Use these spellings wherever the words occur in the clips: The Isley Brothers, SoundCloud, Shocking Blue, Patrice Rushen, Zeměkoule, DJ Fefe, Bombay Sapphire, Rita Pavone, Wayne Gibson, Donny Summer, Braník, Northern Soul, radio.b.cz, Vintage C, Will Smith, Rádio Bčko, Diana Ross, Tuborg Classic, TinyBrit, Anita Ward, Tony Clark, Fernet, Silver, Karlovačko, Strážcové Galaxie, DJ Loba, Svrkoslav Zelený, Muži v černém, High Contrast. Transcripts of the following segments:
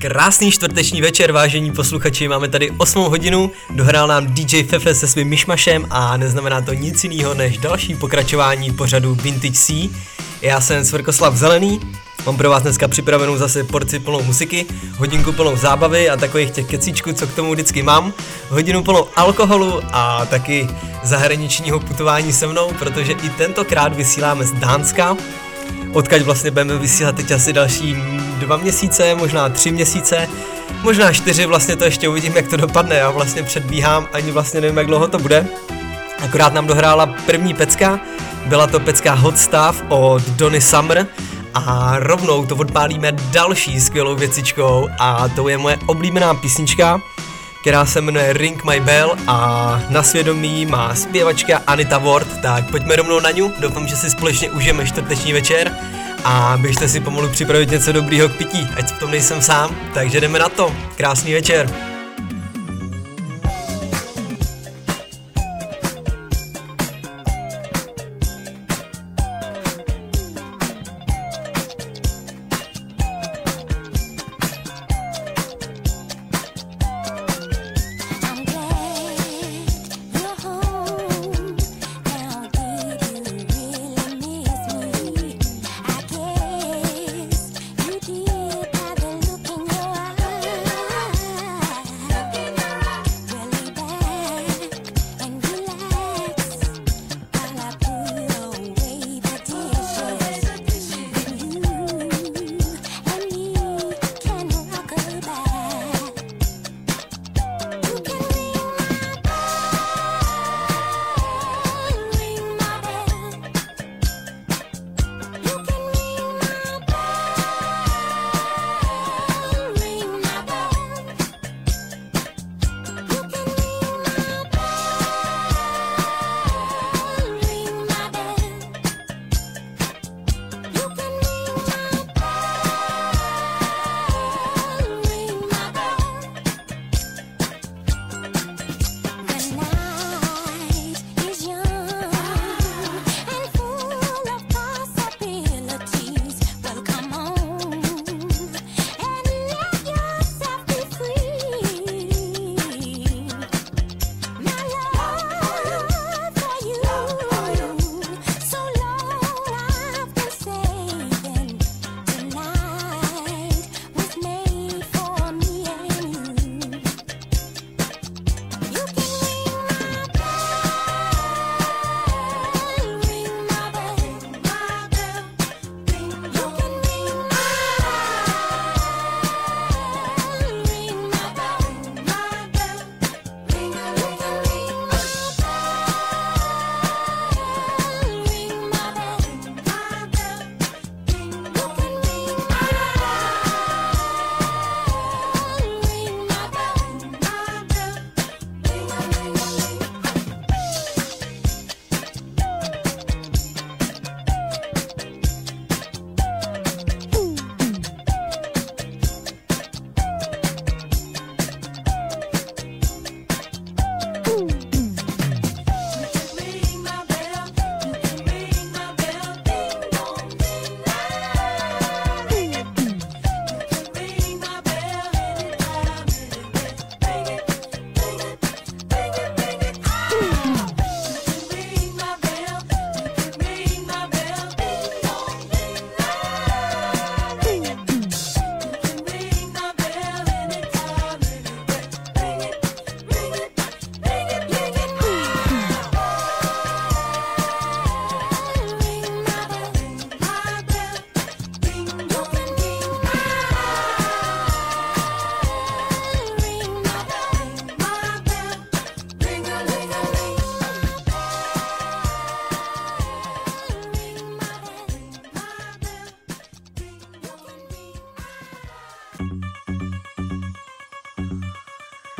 Krásný čtvrteční večer, vážení posluchači, máme tady 8 hodinu, dohrál nám DJ Fefe se svým myšmašem a neznamená to nic jiného než další pokračování pořadu Vintage C. Já jsem Svrkoslav Zelený, mám pro vás dneska připravenou zase porci plnou musiky, hodinku plnou zábavy a takových těch kecíčků, co k tomu vždycky mám, hodinu plnou alkoholu a taky zahraničního putování se mnou, protože i tentokrát vysíláme z Dánska, odkud vlastně budeme vysílat teď asi další 2 měsíce, možná 3 měsíce, možná 4, vlastně to ještě uvidím, jak to dopadne, já vlastně předbíhám, ani vlastně nevím, jak dlouho to bude. Akorát nám dohrála první pecka, byla to pecka Hot Stuff od Donny Summer a rovnou to odpálíme další skvělou věcičkou a to je moje oblíbená písnička, která se jmenuje Ring My Bell a na svědomí má zpěvačka Anita Ward, tak pojďme rovnou na ňu, doufám, že si společně užijeme čtvrteční večer a běžte si pomalu připravit něco dobrýho k pití, ať v tom nejsem sám, takže jdeme na to, krásný večer.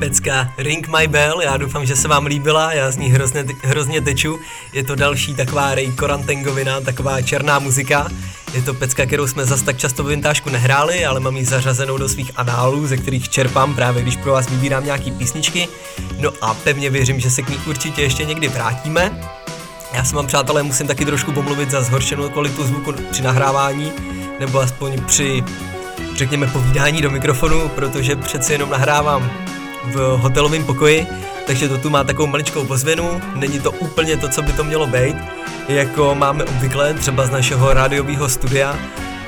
Pecka Ring My Bell, já doufám, že se vám líbila, já z ní hrozně teču, je to další taková Ray Korantengovina, taková černá muzika, je to pecka, kterou jsme zas tak často v vintážku nehráli, ale mám ji zařazenou do svých análů, ze kterých čerpám právě, když pro vás vybírám nějaký písničky, no a pevně věřím, že se k ní určitě ještě někdy vrátíme. Já se vám, přátelé, musím taky trošku pomluvit za zhoršenou kvalitu zvuku při nahrávání, nebo aspoň při řekněme, povídání do mikrofonu, protože přeci jenom nahrávám v hotelovém pokoji, takže to tu má takovou maličkou pozvěnu, není to úplně to, co by to mělo být, jako máme obvykle třeba z našeho rádiového studia,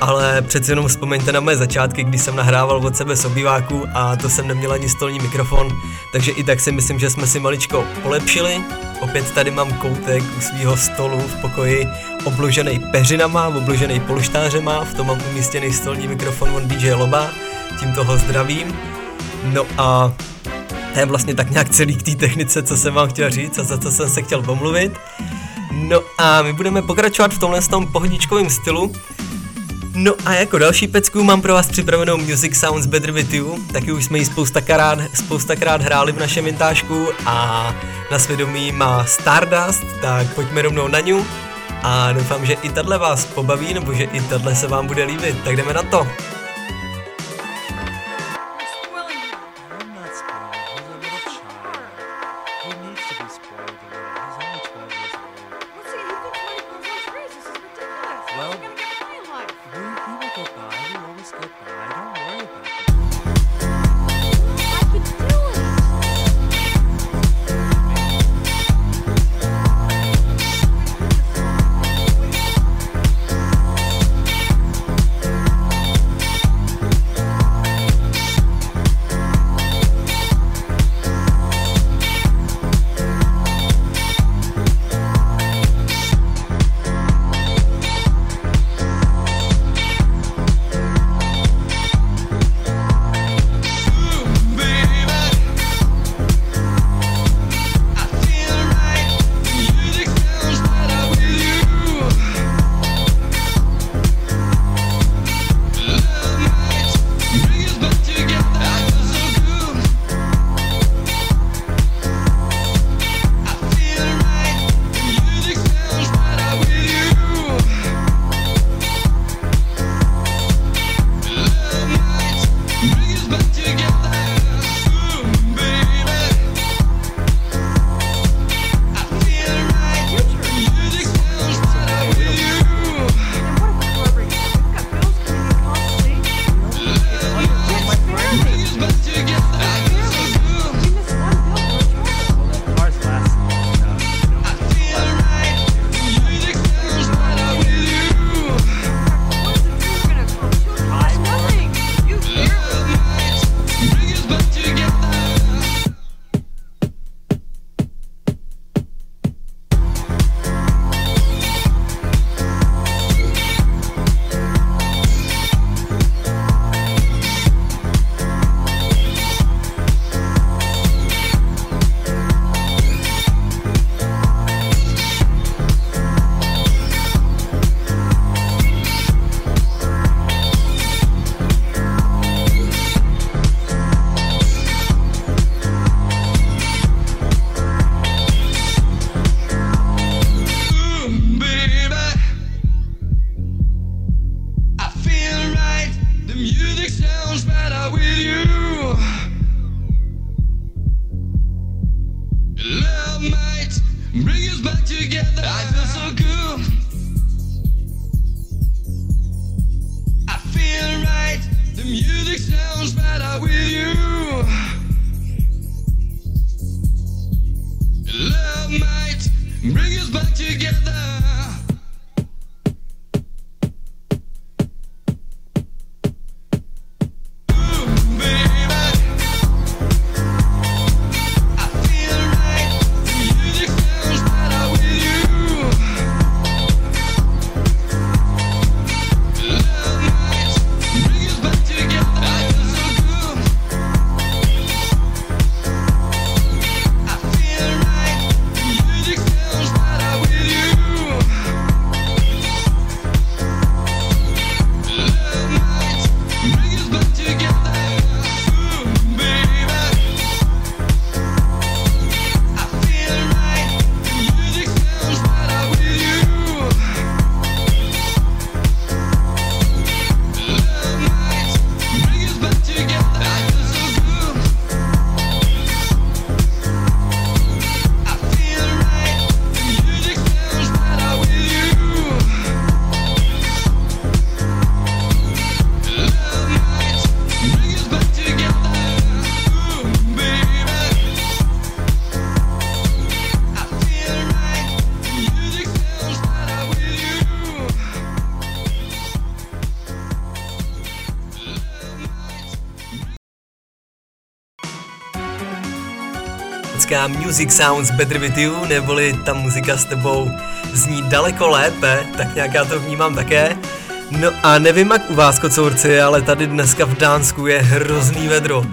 ale přeci jenom vzpomeňte na mé začátky, když jsem nahrával od sebe z obýváku a to jsem neměl ani stolní mikrofon, takže i tak si myslím, že jsme si maličko polepšili. Opět tady mám koutek u svýho stolu v pokoji obložený peřinama, obložený polštářema, v tom mám umístěný stolní mikrofon od DJ Loba, tímto ho zdravím. No a to je vlastně tak nějak celý k té technice, co jsem vám chtěl říct a za co jsem se chtěl pomluvit. No a my budeme pokračovat v tomhle tom pohodičkovém stylu. No a jako další pecku mám pro vás připravenou Music Sounds Better With You, taky už jsme ji spoustakrát hráli v našem vintážku a na svědomí má Stardust, tak pojďme rovnou na ňu a doufám, že i tato vás pobaví nebo že i tato se vám bude líbit, tak jdeme na to. značka Music Sounds Better With You, neboli ta muzika s tebou zní daleko lépe, tak nějak já to vnímám také. No a nevím jak u vás, kocourci, ale tady dneska v Dánsku je hrozný vedro.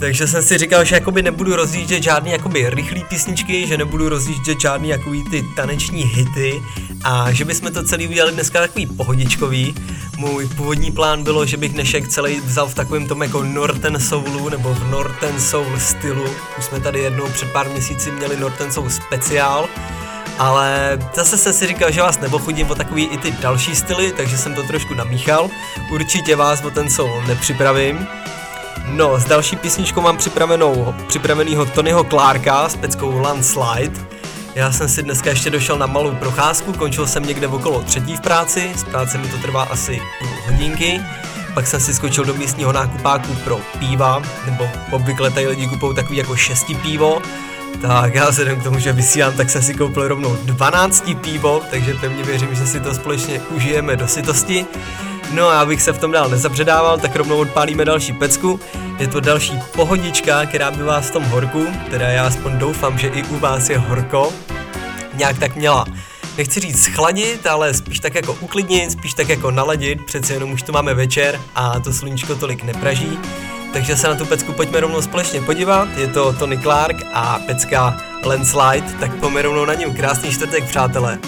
Takže jsem si říkal, že jakoby nebudu rozjíždět žádný jakoby rychlý písničky, že nebudu rozjíždět žádný jakoby ty taneční hity a že bychom to celý udělali dneska takový pohodičkový. Můj původní plán bylo, že bych dnešek celý vzal v takovém tom jako Northern Soulu nebo v Northern Soul stylu. Už jsme tady jednou před pár měsíci měli Northern Soul speciál, ale zase jsem si říkal, že vás neochudím o takový i ty další styly, takže jsem to trošku namíchal. Určitě vás o ten soul nepřipravím. No, s další písničkou mám připravenýho Tonyho Clarka s peckou Landslide. Já jsem si dneska ještě došel na malou procházku, končil jsem někde okolo 3:00 v práci, z práce mi to trvá asi půl hodinky. Pak jsem si skočil do místního nákupáku pro piva, nebo obvykle tady lidi kupují takový jako 6 pivo. Tak já vzhledem k tomu, že vysílám, tak jsem si koupil rovnou 12 pivo, takže pevně věřím, že si to společně užijeme do sytosti. No a abych se v tom dál nezabředával, tak rovnou odpálíme další pecku. Je to další pohodička, která by vás v tom horku, teda já aspoň doufám, že i u vás je horko, nějak tak měla, nechci říct schladit, ale spíš tak jako uklidnit, spíš tak jako naladit, přece jenom už to máme večer a to sluníčko tolik nepraží. Takže se na tu pecku pojďme rovnou společně podívat, je to Tony Clark a pecka Landslide, tak pojďme rovnou na něm, krásný čtvrtek přátelé.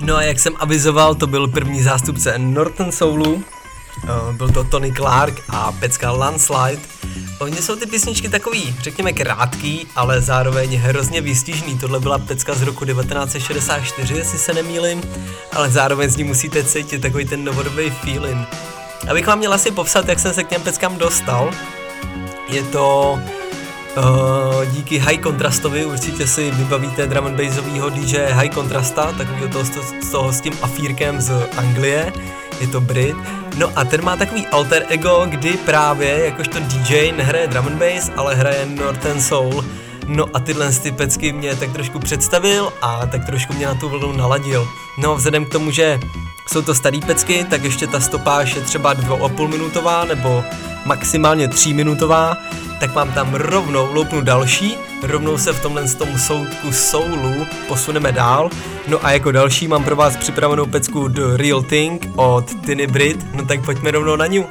No a jak jsem avizoval, to byl první zástupce Northern Soulu, byl to Tony Clark a pecka Landslide. Oni jsou ty písničky takový, řekněme krátký, ale zároveň hrozně výstižný. Tohle byla pecka z roku 1964, jestli se nemýlim, ale zároveň z ní musíte cítit takový ten novodobý feeling. Abych vám měl asi popsat, jak jsem se k těm peckám dostal, je to... díky High Contrastovi určitě si vybavíte drum and bassovýho DJ High Contrasta, takovýho toho s tím afírkem z Anglie, je to Brit. No a ten má takový alter ego, kdy právě jakožto DJ nehraje drum and bass, ale hraje Northern Soul. No a tyhle pecky mě tak trošku představil a tak trošku mě na tu vlnu naladil. No vzhledem k tomu, že jsou to starý pecky, tak ještě ta stopáž je třeba 2,5 minutová nebo maximálně 3 minutová, tak mám tam rovnou loupnu další, rovnou se v tomhle tomu soudku soulu posuneme dál. No a jako další mám pro vás připravenou pecku The Real Thing od TinyBrit, no tak pojďme rovnou na ni.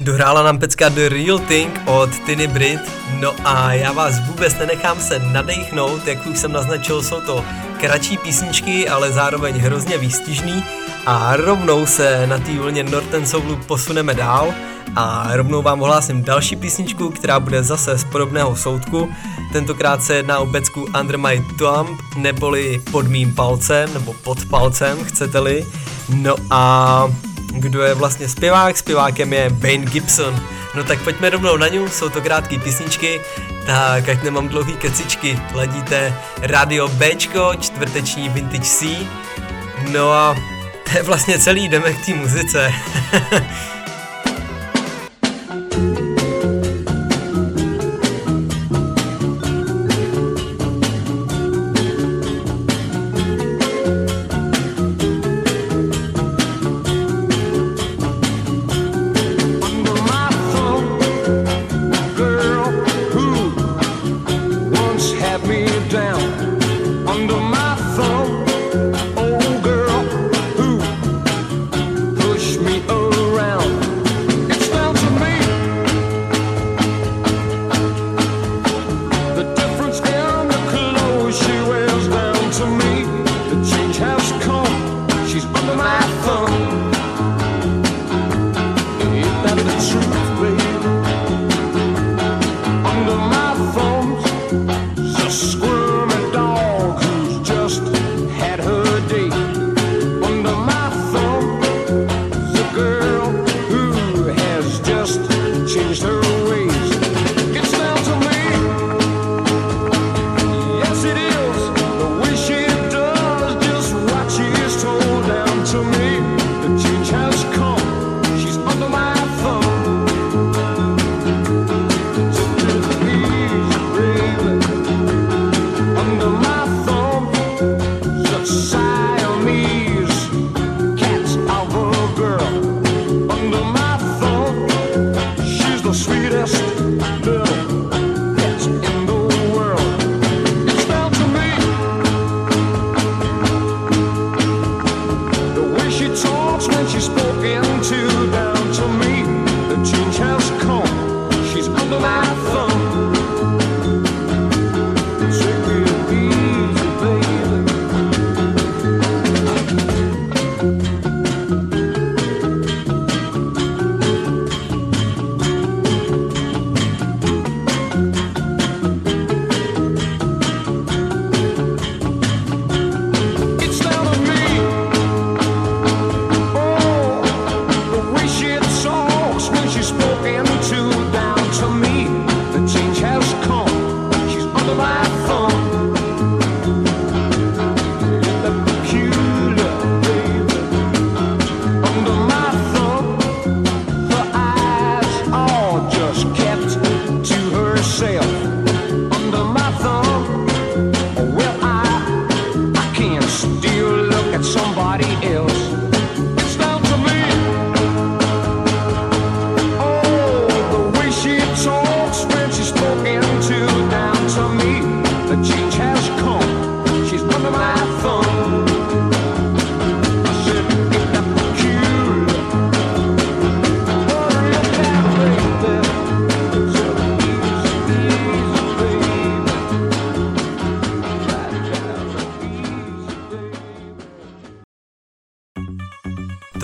Dohrála nám pecka The Real Thing od TinyBrit. No a já vás vůbec nenechám se nadechnout, jak už jsem naznačil, jsou to kratší písničky, ale zároveň hrozně výstižný. A rovnou se na té vlně Northern Soulu posuneme dál a rovnou vám ohlásím další písničku, která bude zase z podobného soudku. Tentokrát se jedná o pecku Under My Thumb, neboli pod mým palcem, nebo pod palcem, chcete-li. No a kdo je vlastně zpěvák? Zpěvákem je Wayne Gibson. No tak pojďme rovnou na ňu, jsou to krátké písničky, tak ať nemám dlouhý kecičky. Ladíte Radio Bčko, čtvrteční Vintage C. No a to je vlastně celý, jdeme k té muzice.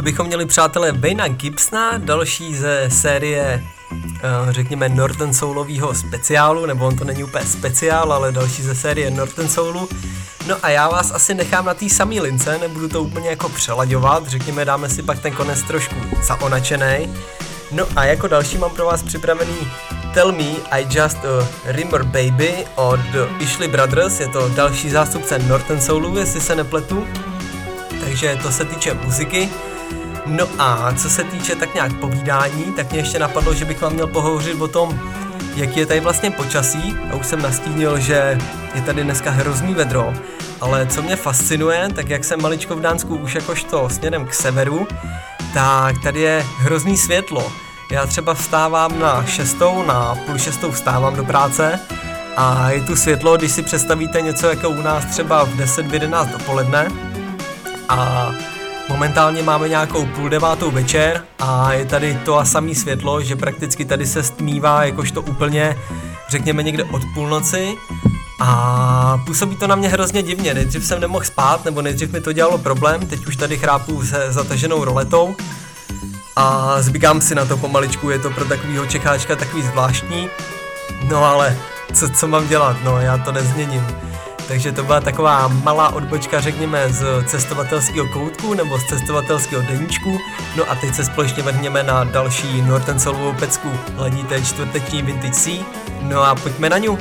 Bychom měli, přátelé, Wayna Gibsona, další ze série, řekněme, Northern Soulovýho speciálu, nebo on to není úplně speciál, ale další ze série Northern Soulu. No a já vás asi nechám na té samé lince, nebudu to úplně jako přelaďovat, řekněme, dáme si pak ten konec trošku zaonačenej. No a jako další mám pro vás připravený Tell Me I Just Remember Baby od The Isley Brothers, je to další zástupce Northern Soulu, jestli se nepletu, takže to se týče muziky. No a co se týče tak nějak povídání, tak mě ještě napadlo, že bych vám měl pohovořit o tom, jaký je tady vlastně počasí. Já už jsem nastínil, že je tady dneska hrozný vedro, ale co mě fascinuje, tak jak jsem maličko v Dánsku už jakožto směrem k severu, tak tady je hrozný světlo. Já třeba vstávám na 6, na 5:30 vstávám do práce a je tu světlo, když si představíte něco jako u nás třeba v 10, v 11 dopoledne a Momentálně máme nějakou 8:30 večer a je tady to a samý světlo, že prakticky tady se stmívá jakožto úplně, řekněme někde od půlnoci. A působí to na mě hrozně divně, nejdřív jsem nemohl spát, nebo nejdřív mi to dělalo problém, teď už tady chrápu se zataženou roletou a zbykám si na to pomaličku, je to pro takovýho Čecháčka takový zvláštní, no ale co mám dělat, no já to nezměním. Takže to byla taková malá odbočka, řekněme, z cestovatelského koutku nebo z cestovatelského deníčku. No a teď se společně vrhneme na další Nortensolovou pecku. Hledíte čtvrteční Vintage C, no a pojďme na ňu.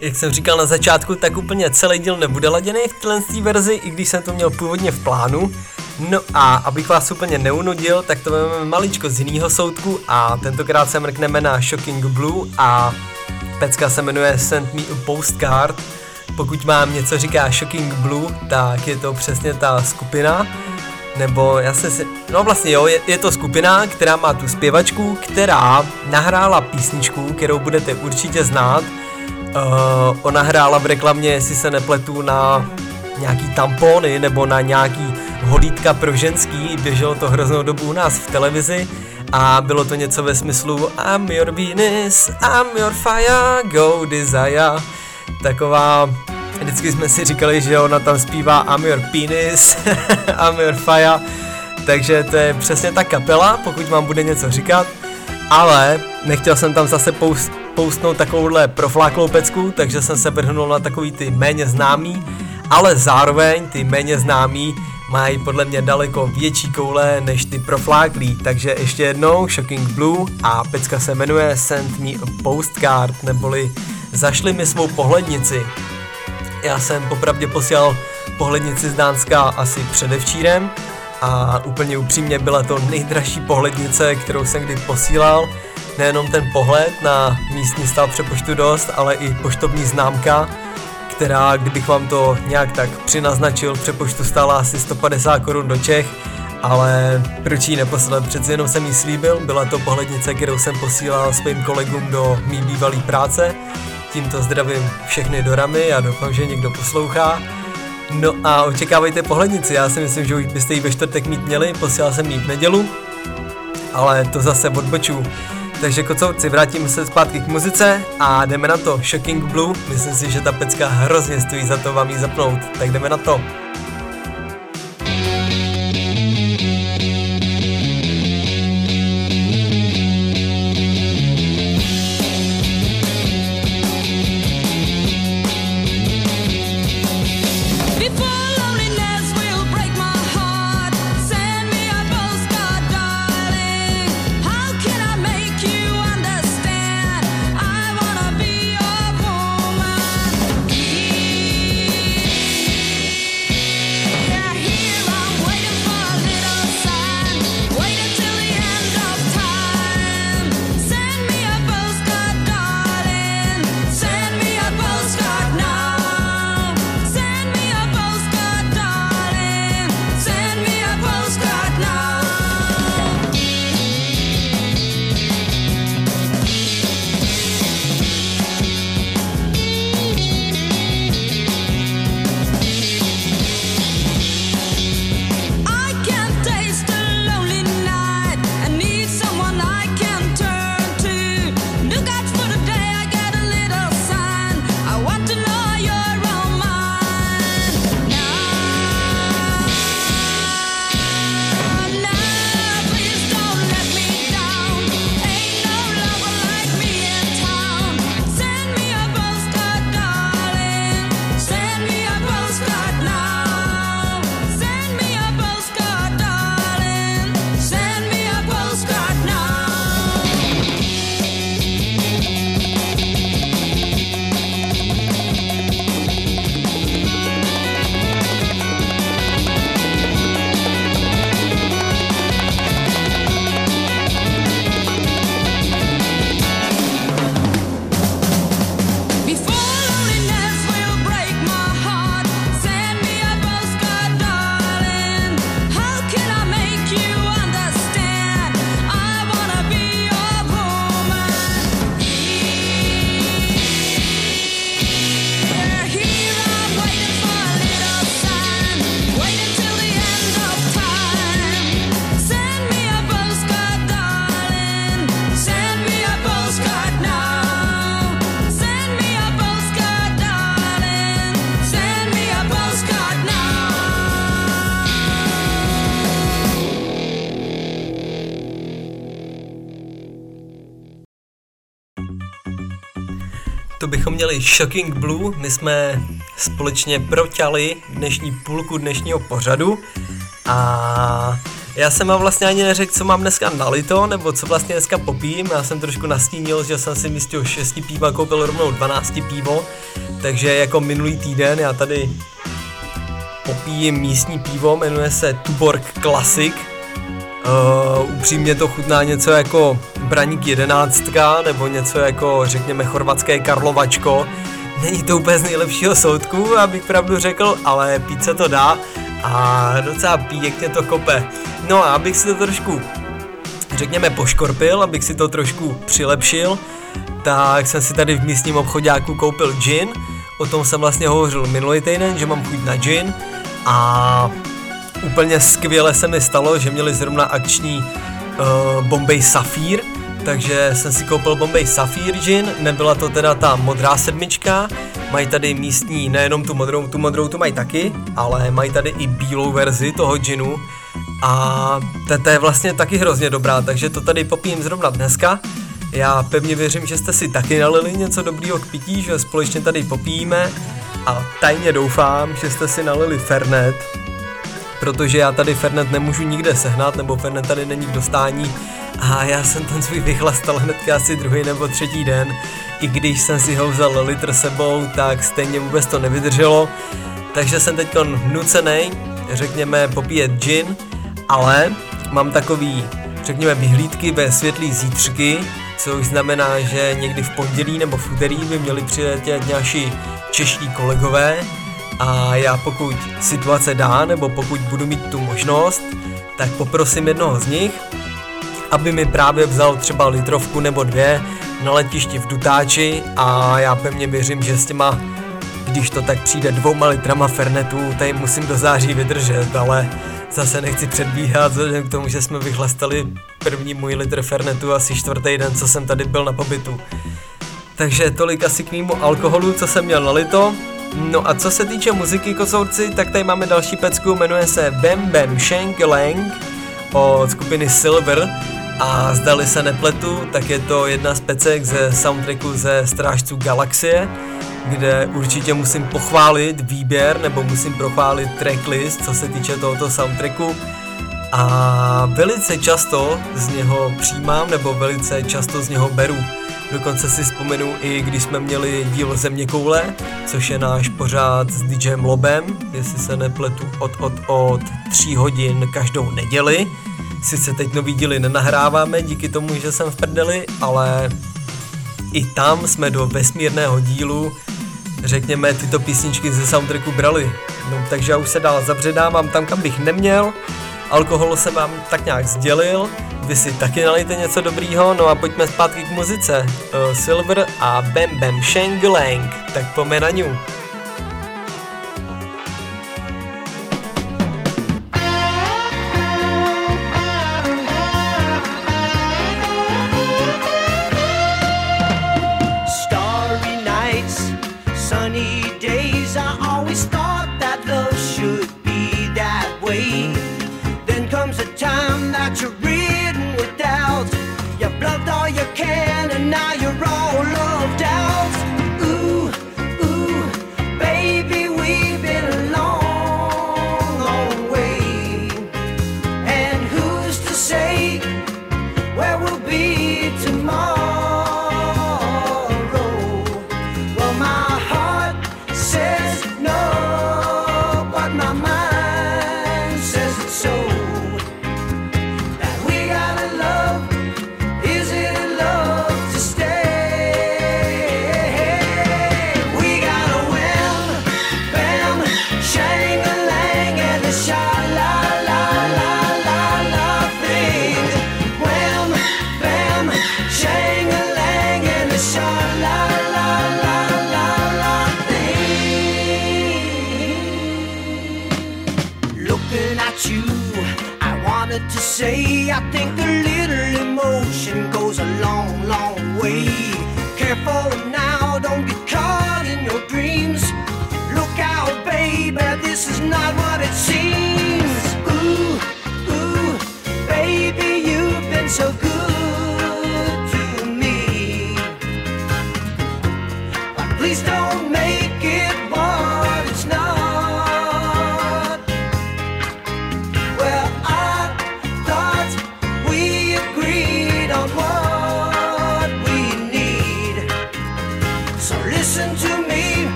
Jak jsem říkal na začátku, tak úplně celý díl nebude laděný v této verzi, i když jsem to měl původně v plánu. No a abych vás úplně neunudil, tak to vezmeme maličko z jiného soudku a tentokrát se mrkneme na Shocking Blue a pecka se jmenuje Send Me a Postcard. Pokud vám něco říká Shocking Blue, tak je to přesně ta skupina. Nebo já si... No vlastně jo, je to skupina, která má tu zpěvačku, která nahrála písničku, kterou budete určitě znát. Ona hrála v reklamě, jestli se nepletu, na nějaký tampony nebo na nějaký holítka pro ženský, běželo to hroznou dobu u nás v televizi a bylo to něco ve smyslu I'm your Venus, I'm your fire, go desire. Taková, vždycky jsme si říkali, že ona tam zpívá I'm your penis, I'm your fire, takže to je přesně ta kapela, pokud vám bude něco říkat, ale nechtěl jsem tam zase poustnout takovouhle profláklou pecku, takže jsem se vrhnul na takový ty méně známý, ale zároveň ty méně známý mají podle mě daleko větší koule než ty profláklí, takže ještě jednou Shocking Blue a pecka se jmenuje Send Me a Postcard, neboli Zašli mi svou pohlednici. Já jsem popravdě posílal pohlednici z Dánska asi předevčírem a úplně upřímně byla to nejdražší pohlednice, kterou jsem kdy posílal. nejenom ten pohled na místní stav přepočtu dost, ale i poštovní známka, která, kdybych vám to nějak tak přinaznačil, přepočtu stála asi 150 korun do Čech, ale proč ji neposlat, přeci jenom jsem jí slíbil, byla to pohlednice, kterou jsem posílal svým kolegům do mý bývalý práce, tímto zdravím všechny do Ramy a doufám, že někdo poslouchá. No a očekávejte pohlednici, já si myslím, že už byste ji ve čtvrtek mít měli, posílal jsem ji v nedělu, ale to zase odboču. Takže kocourci, vrátíme se zpátky k muzice a jdeme na to. Shocking Blue, myslím si, že ta pecka hrozně stojí za to vám ji zapnout, tak jdeme na to. Bychom měli Shocking Blue, my jsme společně proťali dnešní půlku dnešního pořadu a já jsem vám vlastně ani neřekl, co mám dneska nalito, nebo co vlastně dneska popijím, já jsem trošku nastínil, že jsem si místo 6 píva koupil rovnou 12 pivo, takže jako minulý týden já tady popijím místní pivo, jmenuje se Tuborg Classic. Upřímně to chutná něco jako Braník 11 nebo něco jako řekněme chorvatské Karlovačko. Není to úplně z nejlepšího soudku, abych pravdu řekl, ale pít se to dá a docela pěkně to kope. No a abych si to trošku řekněme poškorpil, abych si to trošku přilepšil, tak jsem si tady v místním obchodáku koupil gin. O tom jsem vlastně hovořil minulý týden, že mám chuť na gin a úplně skvěle se mi stalo, že měli zrovna akční Bombay Sapphire, takže jsem si koupil Bombay Sapphire gin, nebyla to teda ta modrá 7, mají tady místní, nejenom tu modrou tu mají taky, ale mají tady i bílou verzi toho ginu a ta je vlastně taky hrozně dobrá, takže to tady popijím zrovna dneska. Já pevně věřím, že jste si taky nalili něco dobrýho k pití, že společně tady popijíme a tajně doufám, že jste si nalili Fernet, protože já tady Fernet nemůžu nikde sehnat, nebo Fernet tady není k dostání a já jsem ten svůj vychlastal hnedka asi druhý nebo třetí den, i když jsem si ho vzal litr sebou, tak stejně vůbec to nevydrželo, takže jsem teď nucenej, řekněme, popíjet gin, ale mám takový, řekněme, vyhlídky ve světlý zítřky, což znamená, že někdy v pondělí nebo v úterý by měli přiletět naši čeští kolegové a já pokud situace dá, nebo pokud budu mít tu možnost, tak poprosím jednoho z nich, aby mi právě vzal třeba litrovku nebo dvě na letišti v Dutáči a já pevně věřím, že s těma, když to tak přijde, 2 litrama Fernetu, tady musím do září vydržet, ale zase nechci předbíhat, vzhledem k tomu, že jsme vychlastali první můj litr Fernetu asi 4. den, co jsem tady byl na pobytu. Takže tolik asi k mému alkoholu, co jsem měl nalito. No a co se týče muziky, kocourci, tak tady máme další pecku, jmenuje se Bam Bam Shank Lang od skupiny Silver a zdali se nepletu, tak je to jedna z pecek ze soundtracku ze Strážců Galaxie, kde určitě musím pochválit výběr, nebo musím prochválit tracklist, co se týče tohoto soundtracku a velice často z něho přijímám, nebo velice často z něho beru. Dokonce si vzpomenu i když jsme měli díl Zeměkoule, což je náš pořád s DJem Lobem, jestli se nepletu od 3 hodin každou neděli. Sice teď nový díly nenahráváme díky tomu, že jsem v prdeli, ale i tam jsme do vesmírného dílu, řekněme, tyto písničky ze soundtracku brali. No, takže já už se dál zabředávám tam, kam bych neměl. Alkohol jsem vám tak nějak sdělil, vy si taky nalijte něco dobrýho, no a pojďme zpátky k muzice. Silver a Bam Bam Shang Lang, tak po menaniu.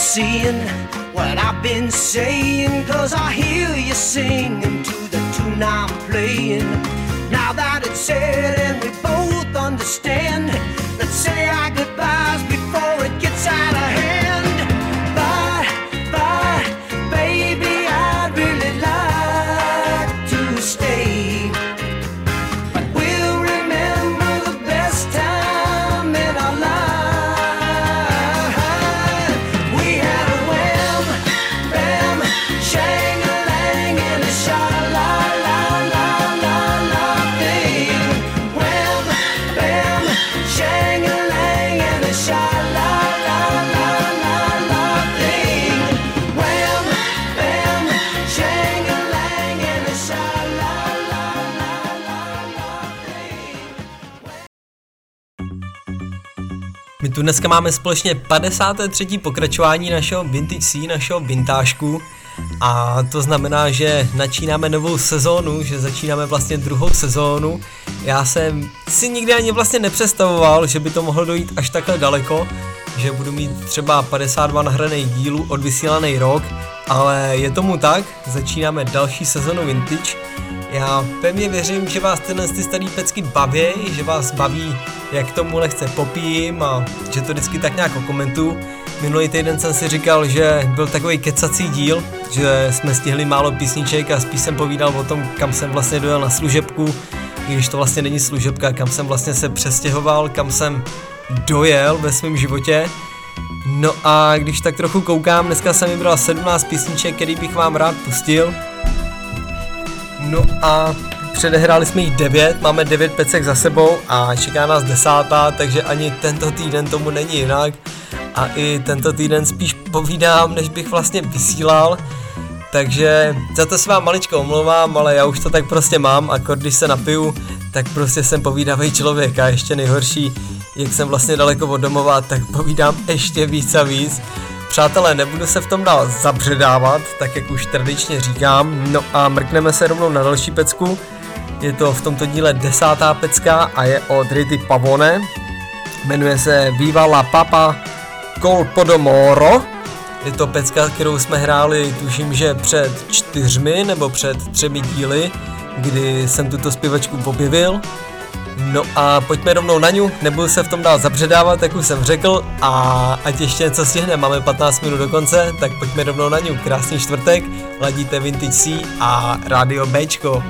Seeing what I've been saying, cause I hear you singing to the tune I'm playing. Now that it's said and we both understand, let's say our goodbyes before it gets out of hand. Bye, bye, baby, I'd really like to stay, but we'll remember the best time in our lives. My tu dneska máme společně 53. pokračování našeho Vintage C, našeho vintážku. A to znamená, že začínáme novou sezónu, že začínáme vlastně druhou sezónu. Já jsem si nikdy ani vlastně nepředstavoval, že by to mohlo dojít až takhle daleko, že budu mít třeba 52 nahraných dílů odvysílaný rok, ale je tomu tak, začínáme další sezonu Vintage. Já pevně věřím, že vás tyhle starý pecky baví, že vás baví, jak tomu lehce popijím a že to vždycky tak nějak komentuju. Minulý týden jsem si říkal, že byl takový kecací díl, že jsme stihli málo písniček a spíš jsem povídal o tom, kam jsem vlastně dojel na služebku, když to vlastně není služebka, kam jsem vlastně se přestěhoval, kam jsem dojel ve svém životě. No a když tak trochu koukám, dneska jsem vybral 17 písniček, který bych vám rád pustil. No a předehráli jsme jich 9, máme 9 pecek za sebou a čeká nás 10, takže ani tento týden tomu není jinak. A i tento týden spíš povídám, než bych vlastně vysílal. Takže za to se vám maličko omlouvám, ale já už to tak prostě mám, a když se napiju, tak prostě jsem povídavý člověk a ještě nejhorší, jak jsem vlastně daleko od domova, tak povídám ještě víc a víc. Přátelé, nebudu se v tom dál zabředávat, tak jak už tradičně říkám, no a mrkneme se rovnou na další pecku. Je to v tomto díle 10. pecka a je od Rity Pavone. Jmenuje se Bývalá papa Col Podomoro. Je to pecka, kterou jsme hráli, tuším, že před 4 nebo před 3 díly, kdy jsem tuto zpěvačku objevil. No a pojďme rovnou na ňu, nebudu se v tom dál zabředávat, jak už jsem řekl, a ať ještě něco stihneme, máme 15 minut do konce, tak pojďme rovnou na ňu. Krásný čtvrtek, ladíte Vintage C a Radio Bčko.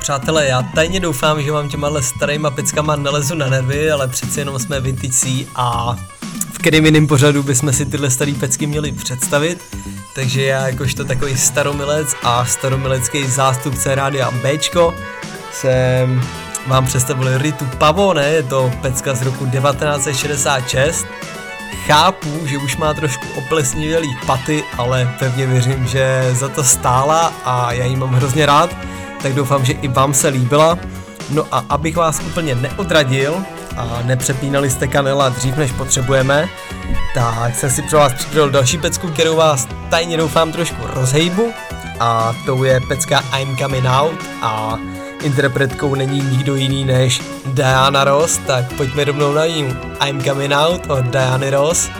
Přátelé, já tajně doufám, že vám těma starýma peckama nelezu na nervy, ale přeci jenom jsme Vintage C a v kterým jiným pořadu bychom si tyhle starý pecky měli představit. Takže já jakožto takový staromilec a staromilecký zástupce Rádia Bčko jsem vám představil Ritu Pavone, je to pecka z roku 1966. Chápu, že už má trošku oplesnivělý paty, ale pevně věřím, že za to stála a já ji mám hrozně rád. Tak doufám, že i vám se líbila. No a abych vás úplně neodradil a nepřepínali jste kanela dřív, než potřebujeme, tak jsem si pro vás připravil další pecku, kterou vás tajně doufám trošku rozhejbu, a tou je pecka I'm Coming Out a interpretkou není nikdo jiný než Diana Ross, tak pojďme rovnou na ní. I'm Coming Out od Diany Ross.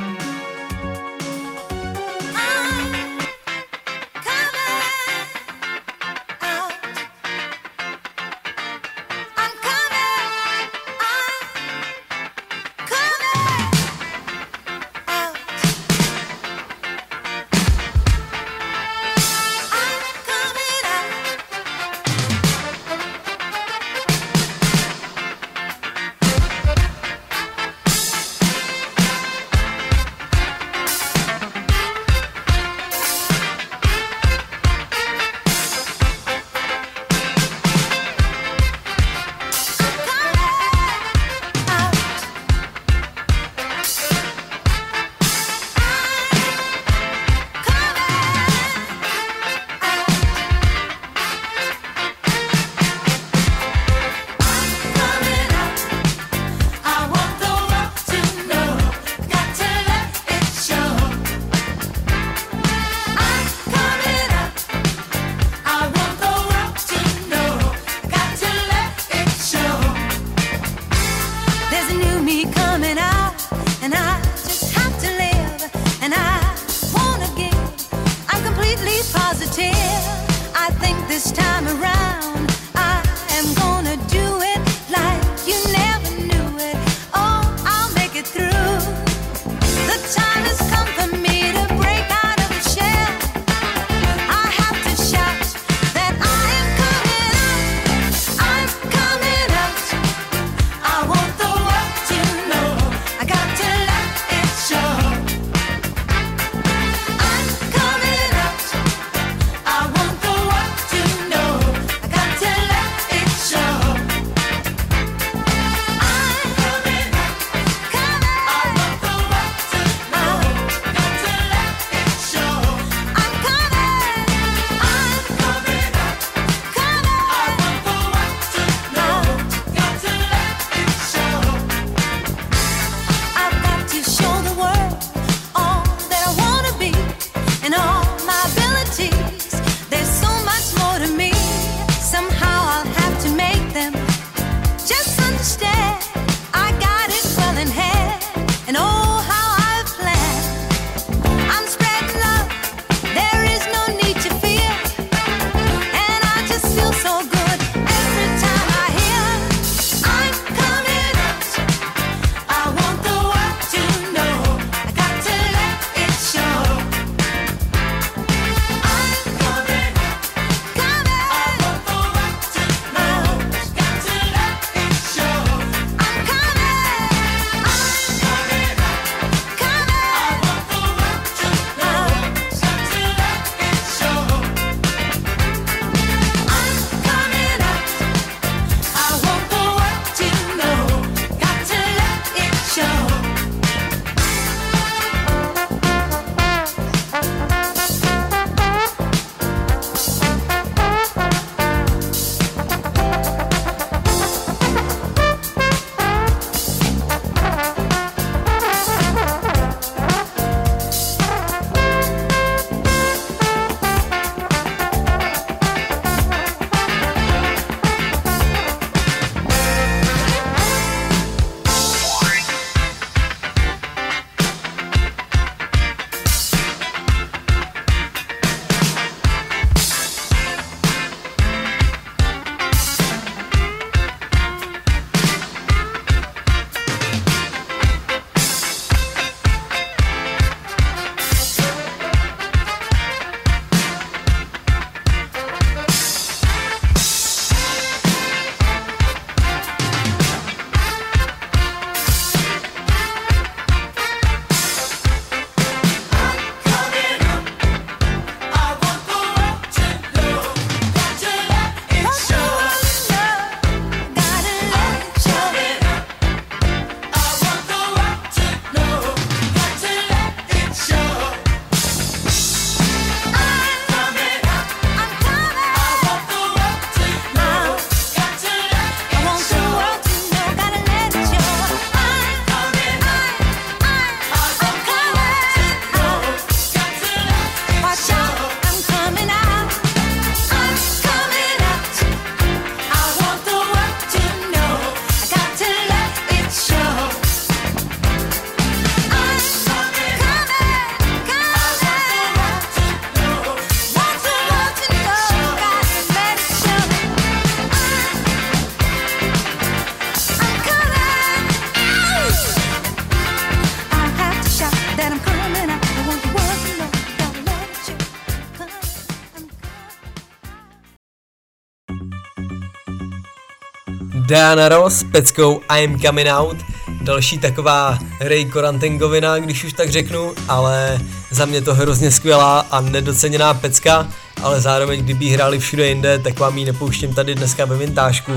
Diana Ross s peckou I'm Coming Out, další taková Ray Corantengovina, když už tak řeknu, ale za mě to hrozně skvělá a nedoceněná pecka, ale zároveň kdyby ji hráli všude jinde, tak vám ji nepouštím tady dneska ve vintážku.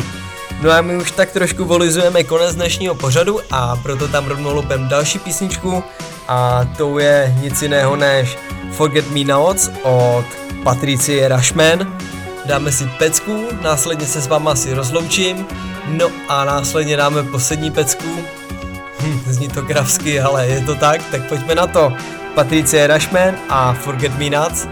No a my už tak trošku volizujeme konec dnešního pořadu a proto tam rovnou lopem další písničku a tou je nic jiného než Forget Me Not od Patrice Rushen. Dáme si pecku, následně se s váma asi rozloučím. No a následně dáme poslední pecku. Zní to kravsky, ale je to tak, tak pojďme na to. Patrice Rushen a Forget Me Not.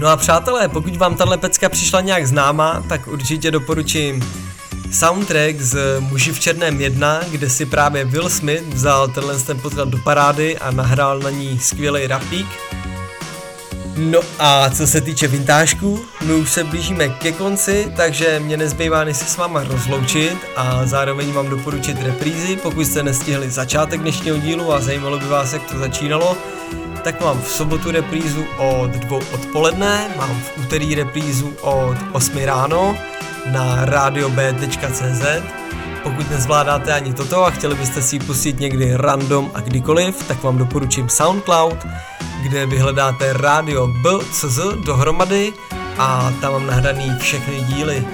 No a přátelé, pokud vám tahle pecka přišla nějak známá, tak určitě doporučím soundtrack z Muži v černém 1, kde si právě Will Smith vzal tenhle pořad do parády a nahrál na ní skvělej rapík. No a co se týče vintážků, my už se blížíme ke konci, takže mě nezbývá než se s váma rozloučit a zároveň vám doporučit reprízy, pokud jste nestihli začátek dnešního dílu a zajímalo by vás, jak to začínalo. Tak mám v sobotu reprízu od 2 odpoledne, mám v úterý reprízu od 8 ráno na radio.b.cz. Pokud nezvládáte ani toto a chtěli byste si ji pustit někdy random a kdykoliv, tak vám doporučím SoundCloud, kde vyhledáte radio.b.cz dohromady a tam mám nahraný všechny díly.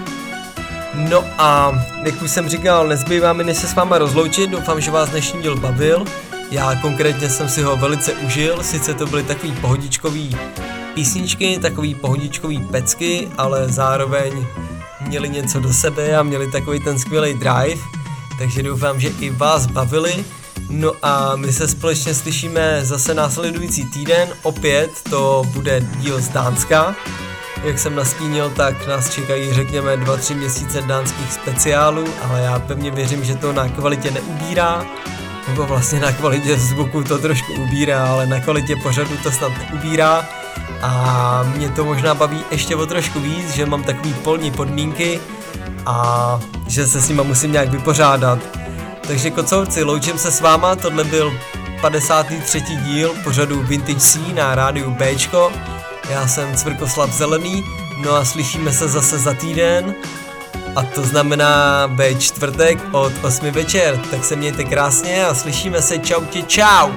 No a jak už jsem říkal, nezbývá mi než se s váma rozloučit, doufám, že vás dnešní díl bavil. Já konkrétně jsem si ho velice užil, sice to byly takový pohodičkový písničky, takový pohodičkový pecky, ale zároveň měli něco do sebe a měli takový ten skvělý drive, takže doufám, že i vás bavili. No a my se společně slyšíme zase následující týden, opět to bude díl z Dánska. Jak jsem nastínil, tak nás čekají řekněme 2-3 měsíce dánských speciálů, ale já pevně věřím, že to na kvalitě neubírá. Nebo vlastně na kvalitě zvuku to trošku ubírá, ale na kvalitě pořadu to snad neubírá. A mě to možná baví ještě o trošku víc, že mám takový polní podmínky a že se s nima musím nějak vypořádat. Takže kocourci, loučím se s váma, tohle byl 53. díl pořadu Vintage C na rádiu Bčko. Já jsem Svrkoslav Zelený, no a slyšíme se zase za týden. A to znamená ve čtvrtek od 8 večer, tak se mějte krásně a slyšíme se, čau ti čau!